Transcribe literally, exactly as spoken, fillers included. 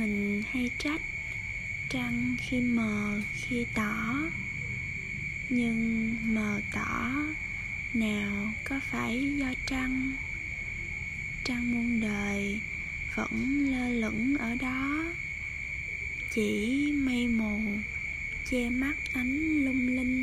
Mình hay trách trăng khi mờ khi tỏ, nhưng mờ tỏ nào có phải do trăng. Trăng muôn đời vẫn lơ lửng ở đó, chỉ mây mù che mắt ánh lung linh.